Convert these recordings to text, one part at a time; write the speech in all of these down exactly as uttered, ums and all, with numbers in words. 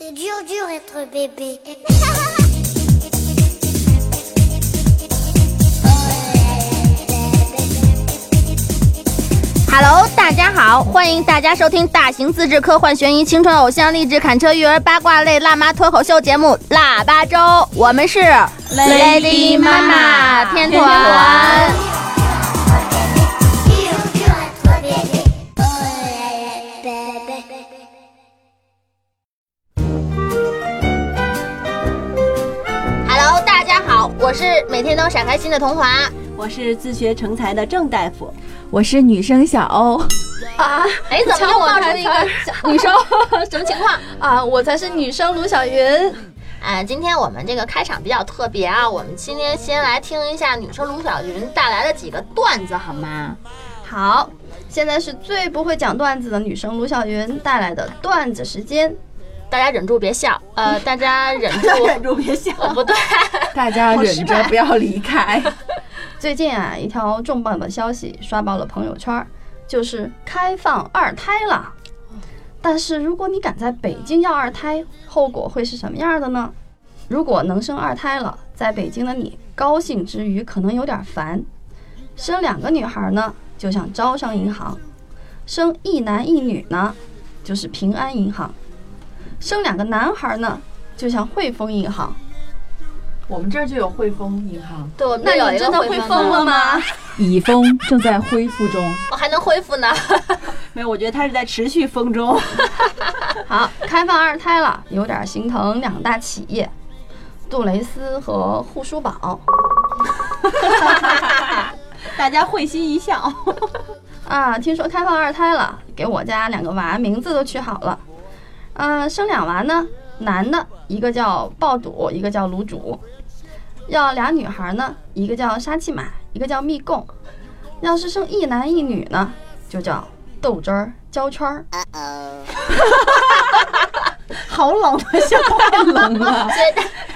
C'est dur, dur être bébé. Hello， 大家好，欢迎大家收听大型自制科幻悬疑青春偶像励志砍车育儿八卦类辣妈脱口秀节目《腊八粥》，我们是 Lady 妈妈天团。我是每天都闪开心的童华，我是自学成才的郑大夫，我是女生小欧啊！哎，怎么又冒出一个女生？什么情况啊？我才是女生卢小云。哎，今天我们这个开场比较特别啊，我们今天先来听一下女生卢小云带来的几个段子，好吗？好，现在是最不会讲段子的女生卢小云带来的段子时间。大家忍住别笑，呃，大家忍住，忍住别笑，不对，大家忍着不要离开。最近啊，一条重磅的消息刷爆了朋友圈，就是开放二胎了。但是如果你敢在北京要二胎，后果会是什么样的呢？如果能生二胎了，在北京的你高兴之余可能有点烦，生两个女孩呢，就像招商银行；生一男一女呢，就是平安银行。生两个男孩呢，就像汇丰银行。我们这儿就有汇丰银行。对，我们这有一个汇丰。那你真的会疯了吗？已疯正在恢复中。我还能恢复呢。没有，我觉得他是在持续疯中。好，开放二胎了，有点心疼两大企业，杜蕾斯和护舒宝。大家会心一笑。啊，听说开放二胎了，给我家两个娃名字都取好了。呃，生两娃呢，男的一个叫爆肚，一个叫卤煮；要俩女孩呢，一个叫沙琪玛，一个叫蜜供；要是生一男一女呢，就叫豆汁儿、胶圈儿。好冷啊，笑太冷了。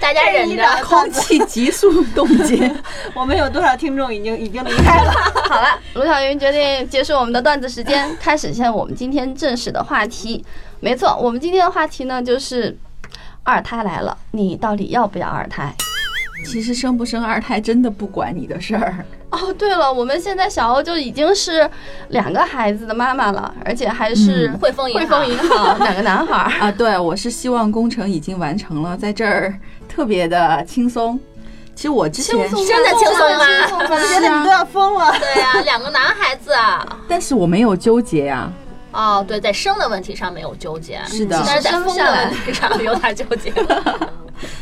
大家忍着，空气急速冻结。我们有多少听众已经已经离开了？好了，卢小云决定结束我们的段子时间，开始现在我们今天正式的话题。没错，我们今天的话题呢就是二胎来了，你到底要不要二胎？其实生不生二胎真的不管你的事儿。哦，对了，我们现在小欧就已经是两个孩子的妈妈了，而且还是汇丰银行，汇丰银行两个男孩啊。对，我是希望工程已经完成了，在这儿特别的轻松。其实我之前真的轻松吗？我觉得你都要疯了。对啊，两个男孩子啊。但是我没有纠结呀、啊。哦，对，在生的问题上没有纠结，是的，但是在疯的问题上有点纠结。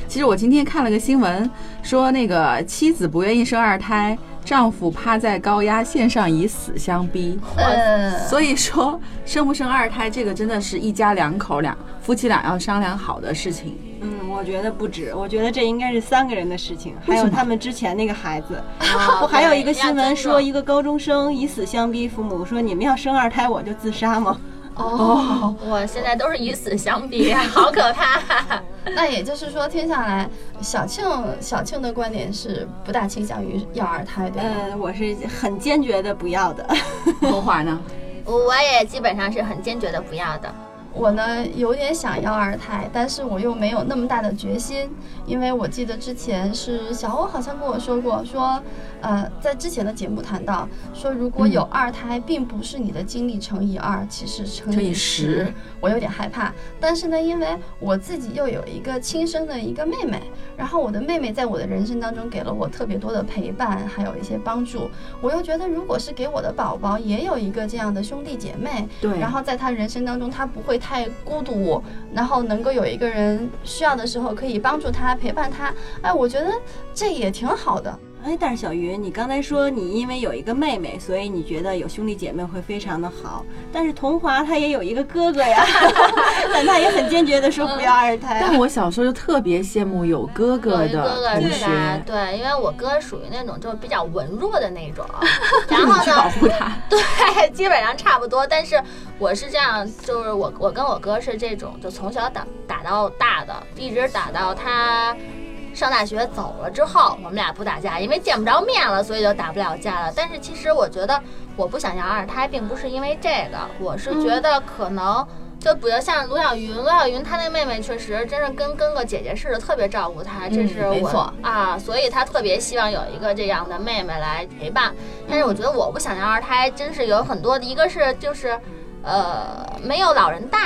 其实我今天看了个新闻，说那个妻子不愿意生二胎，丈夫趴在高压线上以死相逼。呃，所以说生不生二胎，这个真的是一家两口两夫妻俩要商量好的事情。嗯，我觉得不止，我觉得这应该是三个人的事情，还有他们之前那个孩子。我还有一个新闻说，一个高中生以死相逼父母，说你们要生二胎我就自杀吗？哦，我现在都是以死相逼，好可怕。那也就是说，听下来，小庆小庆的观点是不大倾向于要二胎，对吧？嗯，我是很坚决的不要的。侯华呢？我也基本上是很坚决的不要的。我呢，有点想要二胎，但是我又没有那么大的决心，因为我记得之前是小欧好像跟我说过，说呃，在之前的节目谈到说，如果有二胎并不是你的精力乘以二，其实乘以十，我有点害怕。但是呢，因为我自己又有一个亲生的一个妹妹，然后我的妹妹在我的人生当中给了我特别多的陪伴，还有一些帮助，我又觉得如果是给我的宝宝也有一个这样的兄弟姐妹，对，然后在他人生当中他不会太孤独，然后能够有一个人需要的时候可以帮助他陪伴他，哎，我觉得这也挺好的。哎，但是小云，你刚才说你因为有一个妹妹，所以你觉得有兄弟姐妹会非常的好，但是童华他也有一个哥哥呀。但他也很坚决的说不要二胎、啊嗯、但我小时候就特别羡慕有哥哥的同学。 对, 对，因为我哥属于那种就比较文弱的那种。然后呢，去保护他。对，基本上差不多。但是我是这样，就是我我跟我哥是这种，就从小打打到大的，一直打到他上大学走了之后，我们俩不打架，因为见不着面了，所以就打不了架了。但是其实我觉得我不想要二胎并不是因为这个，我是觉得可能就比如像罗小云，罗小云她那妹妹确实真是跟跟个姐姐似的，特别照顾她，这是我、嗯、啊，所以她特别希望有一个这样的妹妹来陪伴。但是我觉得我不想要二胎，真是有很多的，一个是就是呃没有老人带。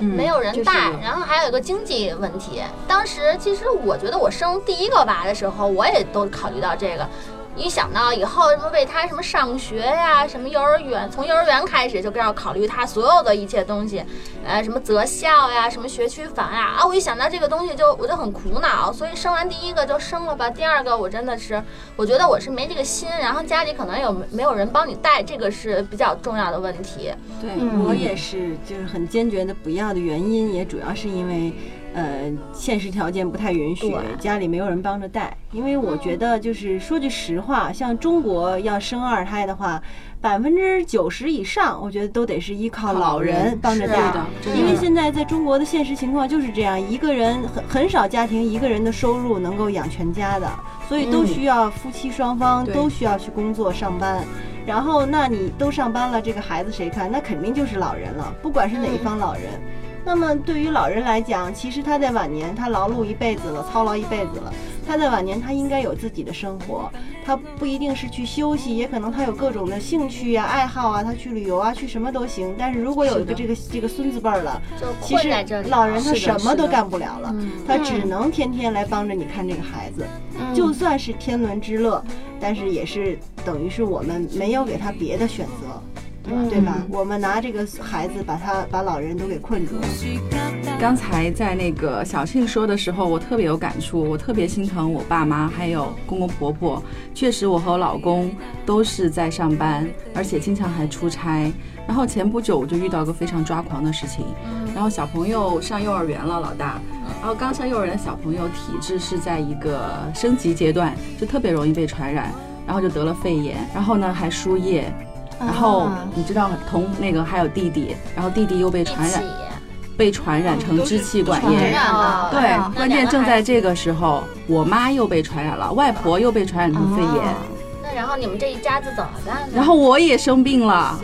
嗯、没有人带、就是、然后还有一个经济问题。当时其实我觉得我生第一个娃的时候我也都考虑到这个，一想到以后什么为他什么上学呀、啊、什么幼儿园，从幼儿园开始就要考虑他所有的一切东西，呃什么择校呀、啊、什么学区房呀 啊, 啊我一想到这个东西就我就很苦恼，所以生完第一个就生了吧。第二个我真的是我觉得我是没这个心，然后家里可能有没有人帮你带，这个是比较重要的问题。对、嗯、我也是就是很坚决的不要的原因也主要是因为呃，现实条件不太允许，家里没有人帮着带。因为我觉得就是说句实话，像中国要生二胎的话，百分之九十以上我觉得都得是依靠老人帮着带的。因为现在在中国的现实情况就是这样，一个人很很少家庭一个人的收入能够养全家的，所以都需要夫妻双方都需要去工作上班。然后那你都上班了，这个孩子谁看？那肯定就是老人了，不管是哪一方老人。那么对于老人来讲，其实他在晚年他劳碌一辈子了，操劳一辈子了，他在晚年他应该有自己的生活，他不一定是去休息，也可能他有各种的兴趣啊爱好啊，他去旅游啊去什么都行。但是如果有一个这个这个孙子辈儿了，其实老人他什么都干不了了，他只能天天来帮着你看这个孩子，就算是天伦之乐，但是也是等于是我们没有给他别的选择，对吧、嗯、我们拿这个孩子把他把老人都给困住了。刚才在那个小庆说的时候我特别有感触，我特别心疼我爸妈还有公公婆婆。确实我和我老公都是在上班，而且经常还出差。然后前不久我就遇到个非常抓狂的事情，然后小朋友上幼儿园了，老大，然后刚上幼儿园的小朋友体质是在一个升级阶段，就特别容易被传染，然后就得了肺炎，然后呢还输液，然后你知道同那个还有弟弟，然后弟弟又被传染被传染成支气管炎，对，关键正在这个时候我妈又被传染了，外婆又被传染成肺炎。那然后你们这一家子怎么办呢？然后我也生病了，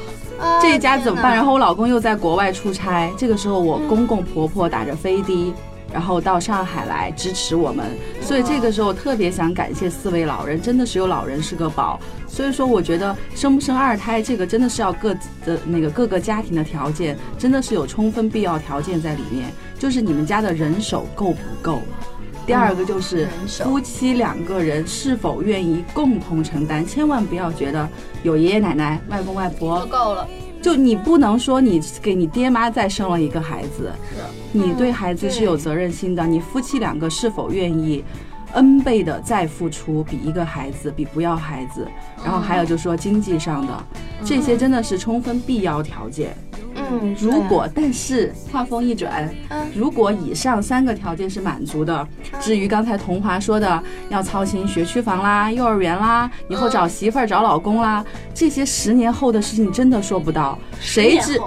这一家子怎么办？然后我老公又在国外出差，这个时候我公公婆婆打着飞的然后到上海来支持我们，所以这个时候特别想感谢四位老人，真的是有老人是个宝。所以说我觉得生不生二胎这个真的是要各的那个各个家庭的条件真的是有充分必要条件在里面，就是你们家的人手够不够，第二个就是夫妻两个人是否愿意共同承担，千万不要觉得有爷爷奶奶外公外婆就够了，就你不能说你给你爹妈再生了一个孩子，你对孩子是有责任心的，你夫妻两个是否愿意n倍的再付出，比一个孩子比不要孩子，然后还有就是说经济上的这些真的是充分必要条件。嗯，如果但是话锋一转，如果以上三个条件是满足的，至于刚才桐华说的要操心学区房啦幼儿园啦以后找媳妇儿找老公啦，这些十年后的事情真的说不到，谁知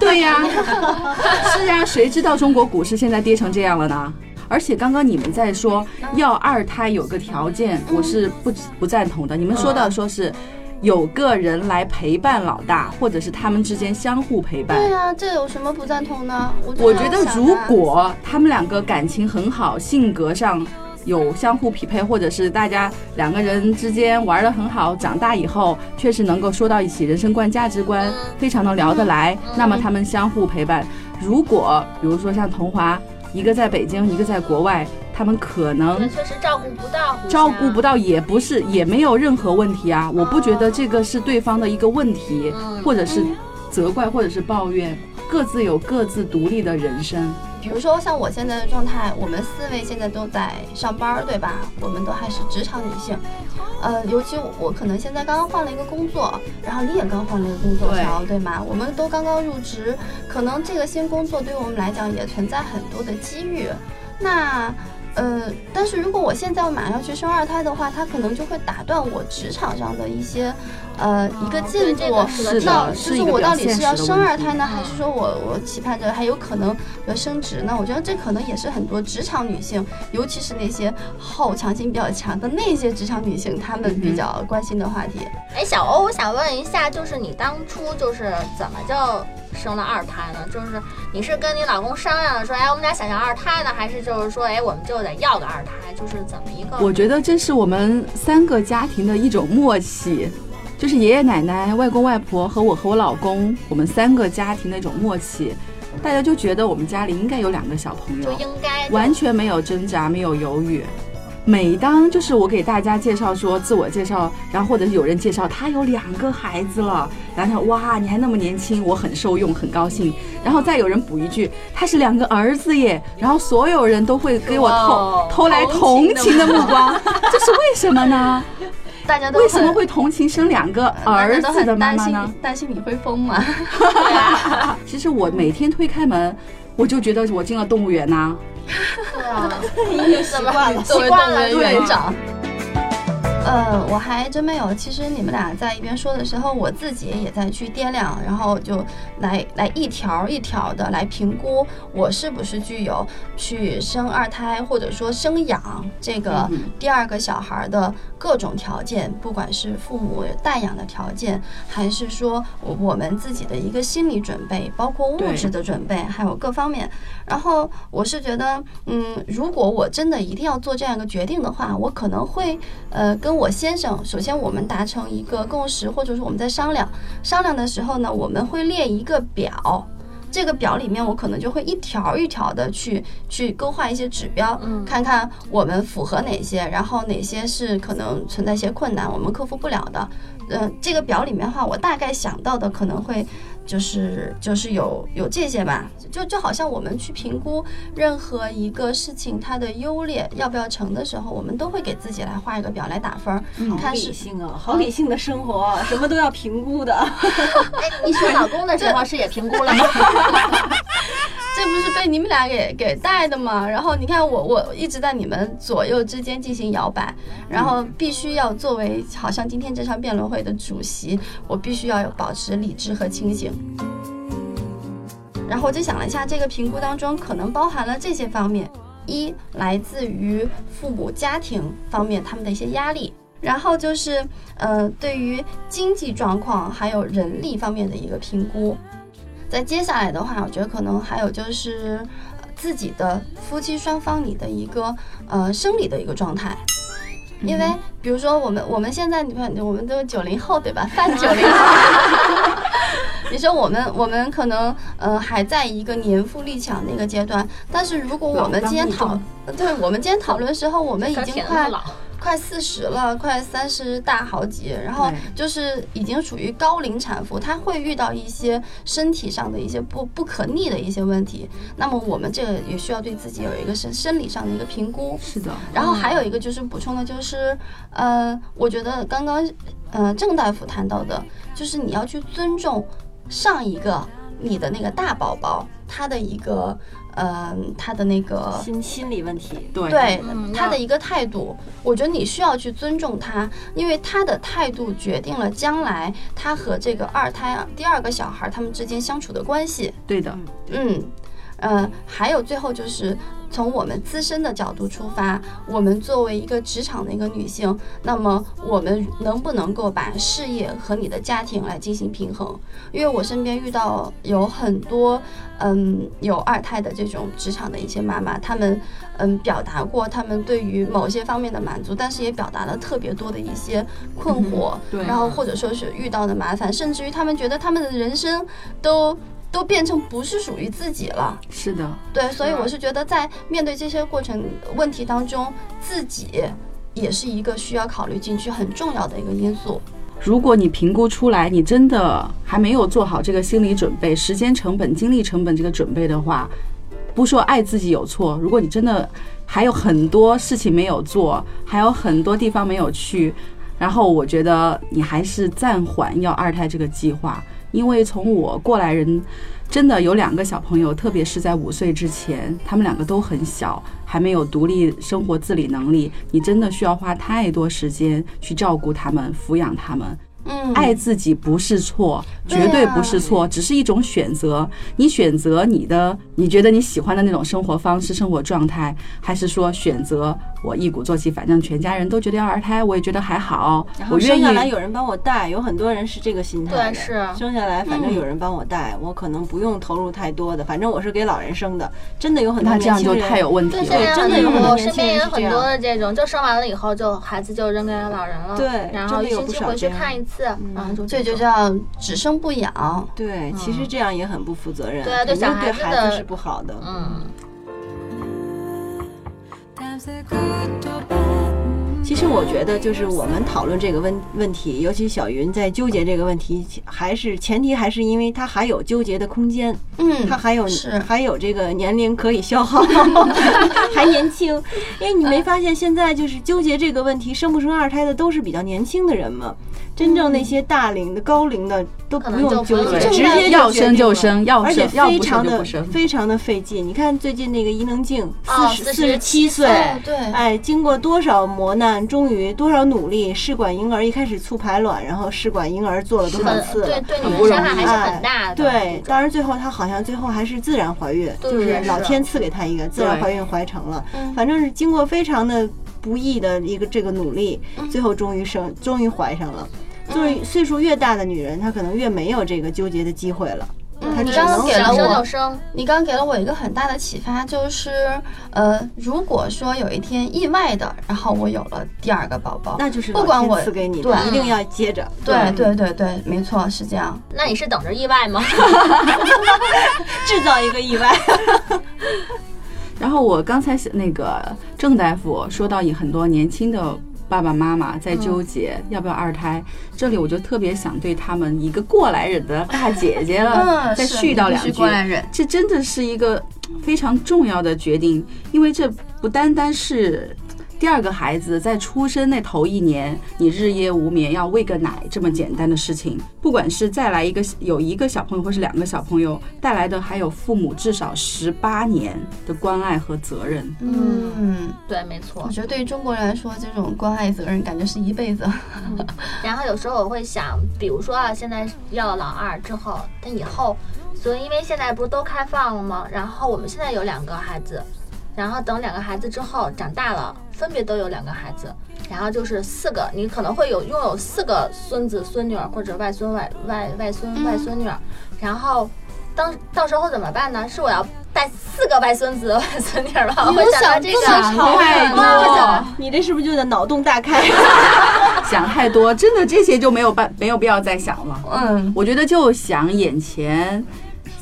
对呀、啊、是呀、啊、谁知道中国股市现在跌成这样了呢？而且刚刚你们在说要二胎有个条件我是不不赞同的，你们说到说是有个人来陪伴老大，或者是他们之间相互陪伴。对啊，这有什么不赞同呢？我我觉得如果他们两个感情很好，性格上有相互匹配，或者是大家两个人之间玩得很好，长大以后确实能够说到一起，人生观价值观非常能聊得来，那么他们相互陪伴。如果比如说像桐华一个在北京一个在国外，他们可能确实照顾不到照顾不到也不是也没有任何问题啊，我不觉得这个是对方的一个问题，或者是责怪或者是抱怨，各自有各自独立的人生。比如说像我现在的状态，我们四位现在都在上班，对吧？我们都还是职场女性，呃，尤其 我, 我可能现在刚刚换了一个工作，然后你也刚换了一个工作，对，对吗？我们都刚刚入职，可能这个新工作对我们来讲也存在很多的机遇。那呃，但是如果我现在我马上要去生二胎的话，它可能就会打断我职场上的一些呃一个进步，到就是我到底是要生二胎呢，还是说我我期盼着还有可能升职呢？我觉得这可能也是很多职场女性，尤其是那些后强性比较强的那些职场女性，她们比较关心的话题。哎、嗯，小欧，我想问一下，就是你当初就是怎么就生了二胎呢？就是你是跟你老公商量说，哎，我们俩想要二胎呢，还是就是说，哎，我们就得要个二胎？就是怎么一个？我觉得这是我们三个家庭的一种默契，就是爷爷奶奶、外公外婆和我和我老公，我们三个家庭的一种默契。大家就觉得我们家里应该有两个小朋友，就应该完全没有挣扎，没有犹豫。每当就是我给大家介绍说自我介绍，然后或者是有人介绍他有两个孩子了，然后哇你还那么年轻，我很受用很高兴，然后再有人补一句他是两个儿子耶，然后所有人都会给我投、哦、投来同情的目光，这是为什么呢？大家都为什么会同情生两个儿子的妈妈呢？担心你会疯吗？对啊，其实我每天推开门我就觉得我进了动物园呐、啊。对啊，你也习惯了，作为动物园园长。呃，我还真没有。其实你们俩在一边说的时候，我自己也在去掂量，然后就来来一条一条的来评估，我是不是具有去生二胎或者说生养这个第二个小孩的各种条件，不管是父母带养的条件，还是说我们自己的一个心理准备，包括物质的准备，还有各方面。然后我是觉得，嗯，如果我真的一定要做这样一个决定的话，我可能会，呃，跟跟我先生，首先我们达成一个共识，或者说我们在商量商量的时候呢，我们会列一个表，这个表里面我可能就会一条一条的去去勾画一些指标，嗯，看看我们符合哪些，然后哪些是可能存在一些困难我们克服不了的。呃，这个表里面的话，我大概想到的可能会就是就是有有这些吧，就就好像我们去评估任何一个事情它的优劣要不要成的时候，我们都会给自己来画一个表来打分。嗯，好理性啊，好理性的生活啊，什么都要评估的。哎，你选老公的时候是也评估了吗？这不是被你们俩给给带的吗？然后你看我我一直在你们左右之间进行摇摆，然后必须要作为好像今天这场辩论会的主席，我必须要保持理智和清醒。然后我就想了一下，这个评估当中可能包含了这些方面：一，来自于父母家庭方面他们的一些压力。然后就是呃对于经济状况还有人力方面的一个评估。在接下来的话，我觉得可能还有就是自己的夫妻双方你的一个呃生理的一个状态，因为比如说我们我们现在你看我们都九零后对吧，泛九零后，你说我们我们可能呃还在一个年富力强的一个阶段，但是如果我们今天讨对我们今天讨论的时候，我们已经快快四十了，快三十大好几，然后就是已经属于高龄产妇，她会遇到一些身体上的一些不不可逆的一些问题。那么我们这个也需要对自己有一个生生理上的一个评估。是的。然后还有一个就是补充的就是，呃，我觉得刚刚呃郑大夫谈到的，就是你要去尊重上一个你的那个大宝宝他的一个。呃，他的那个心心理问题，对对、嗯，他的一个态度，我觉得你需要去尊重他，因为他的态度决定了将来他和这个二胎第二个小孩他们之间相处的关系。对的，嗯，呃，还有最后就是从我们自身的角度出发，我们作为一个职场的一个女性，那么我们能不能够把事业和你的家庭来进行平衡？因为我身边遇到有很多，嗯，有二胎的这种职场的一些妈妈，她们，嗯，表达过她们对于某些方面的满足，但是也表达了特别多的一些困惑，嗯，对啊，然后或者说是遇到的麻烦，甚至于她们觉得她们的人生都。都变成不是属于自己了。是的，对，所以我是觉得在面对这些过程问题当中，自己也是一个需要考虑进去很重要的一个因素。如果你评估出来你真的还没有做好这个心理准备，时间成本精力成本这个准备的话，不说爱自己有错，如果你真的还有很多事情没有做，还有很多地方没有去，然后我觉得你还是暂缓要二胎这个计划。因为从我过来人真的有两个小朋友，特别是在五岁之前，他们两个都很小，还没有独立生活自理能力，你真的需要花太多时间去照顾他们，抚养他们。嗯，爱自己不是错，绝对不是错，只是一种选择。你选择你的，你觉得你喜欢的那种生活方式、生活状态，还是说选择我一鼓作气，反正全家人都觉得要二胎，我也觉得还好，我愿意生下来有人帮我带。有很多人是这个心态，对，是生下来反正有人帮我带，我可能不用投入太多的，反正我是给老人生的。真的有很多年轻人，那这样就太有问题了。对，真的有很多年轻人是这样，我身边也有很多的这种，就生完了以后就孩子就扔给老人了，对，然后一星期回去看一次，然后就这就叫只生不养。对，其实这样也很不负责任，对，对小孩子是不好的。嗯。其实我觉得就是我们讨论这个问问题，尤其小云在纠结这个问题，还是前提还是因为她还有纠结的空间，嗯，她还有还有这个年龄可以消耗还年轻。因为你没发现现在就是纠结这个问题生不生二胎的都是比较年轻的人吗？真正那些大龄的高龄的都不用纠结，直接要生就生，要生要不生就不生，非常的费劲。你看最近那个伊能静四十七岁，对，哎，经过多少磨难，终于多少努力，试管婴儿一开始促排卵，然后试管婴儿做了多少次，对对，女人伤害还是很大的。对，当然最后她好像最后还是自然怀孕，就是老天赐给她一个自然怀孕怀成了，反正是经过非常的不易的一个这个努力，最后终于生，终于怀上了。就是岁数越大的女人，她可能越没有这个纠结的机会了。嗯，你刚刚给了我，你刚给了我一个很大的启发，就是呃，如果说有一天意外的，然后我有了第二个宝宝，那就是不管我赐给你的，一定要接着。对对对对，没错，是这样。那你是等着意外吗？制造一个意外。然后我刚才那个郑大夫说到，以很多年轻的爸爸妈妈在纠结要不要二胎，嗯，这里我就特别想对他们一个过来人的大姐姐了，嗯，再絮叨两句。过来人，这真的是一个非常重要的决定，因为这不单单是第二个孩子在出生那头一年你日夜无眠要喂个奶这么简单的事情，不管是再来一个有一个小朋友或是两个小朋友带来的，还有父母至少十八年的关爱和责任。嗯，对，没错。我觉得对于中国人来说，这种关爱责任感觉是一辈子。嗯，然后有时候我会想，比如说啊，现在要老二之后，但以后，所以因为现在不是都开放了吗？然后我们现在有两个孩子，然后等两个孩子之后长大了，分别都有两个孩子，然后就是四个，你可能会有拥有四个孙子孙女儿或者外孙外外外孙外孙女儿，然后当到时候怎么办呢？是我要带四个外孙子外孙女儿吧？我想到这个想太多，你这是不是就得脑洞大开？想太多，真的这些就没有办没有必要再想了。嗯，我觉得就想眼前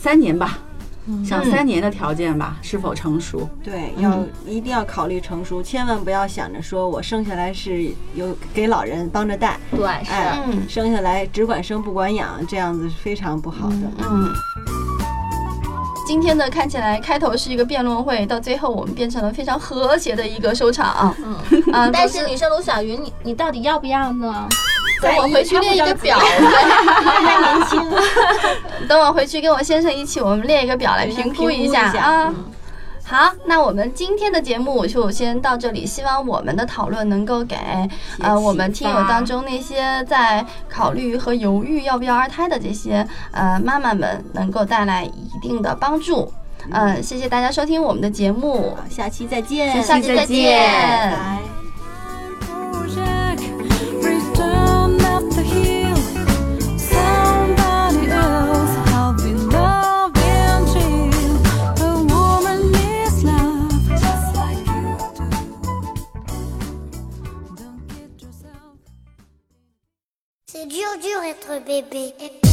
三年吧。想三年的条件吧，嗯，是否成熟？对，要，嗯，一定要考虑成熟，千万不要想着说我生下来是有给老人帮着带，对，是，哎，嗯，生下来只管生不管养，这样子是非常不好的。嗯。嗯，今天的看起来开头是一个辩论会，到最后我们变成了非常和谐的一个收场。嗯，嗯，但是女生卢小云，你你到底要不要呢？等我回去列一个表，太年轻了。等我回去跟我先生一起，我们列一个表来评估一下啊。好，那我们今天的节目就先到这里，希望我们的讨论能够给呃我们听友当中那些在考虑和犹豫要不要二胎的这些呃妈妈们能够带来一定的帮助。嗯，谢谢大家收听我们的节目，下期再见，下期再见，拜拜。C'est dur, dur être bébé.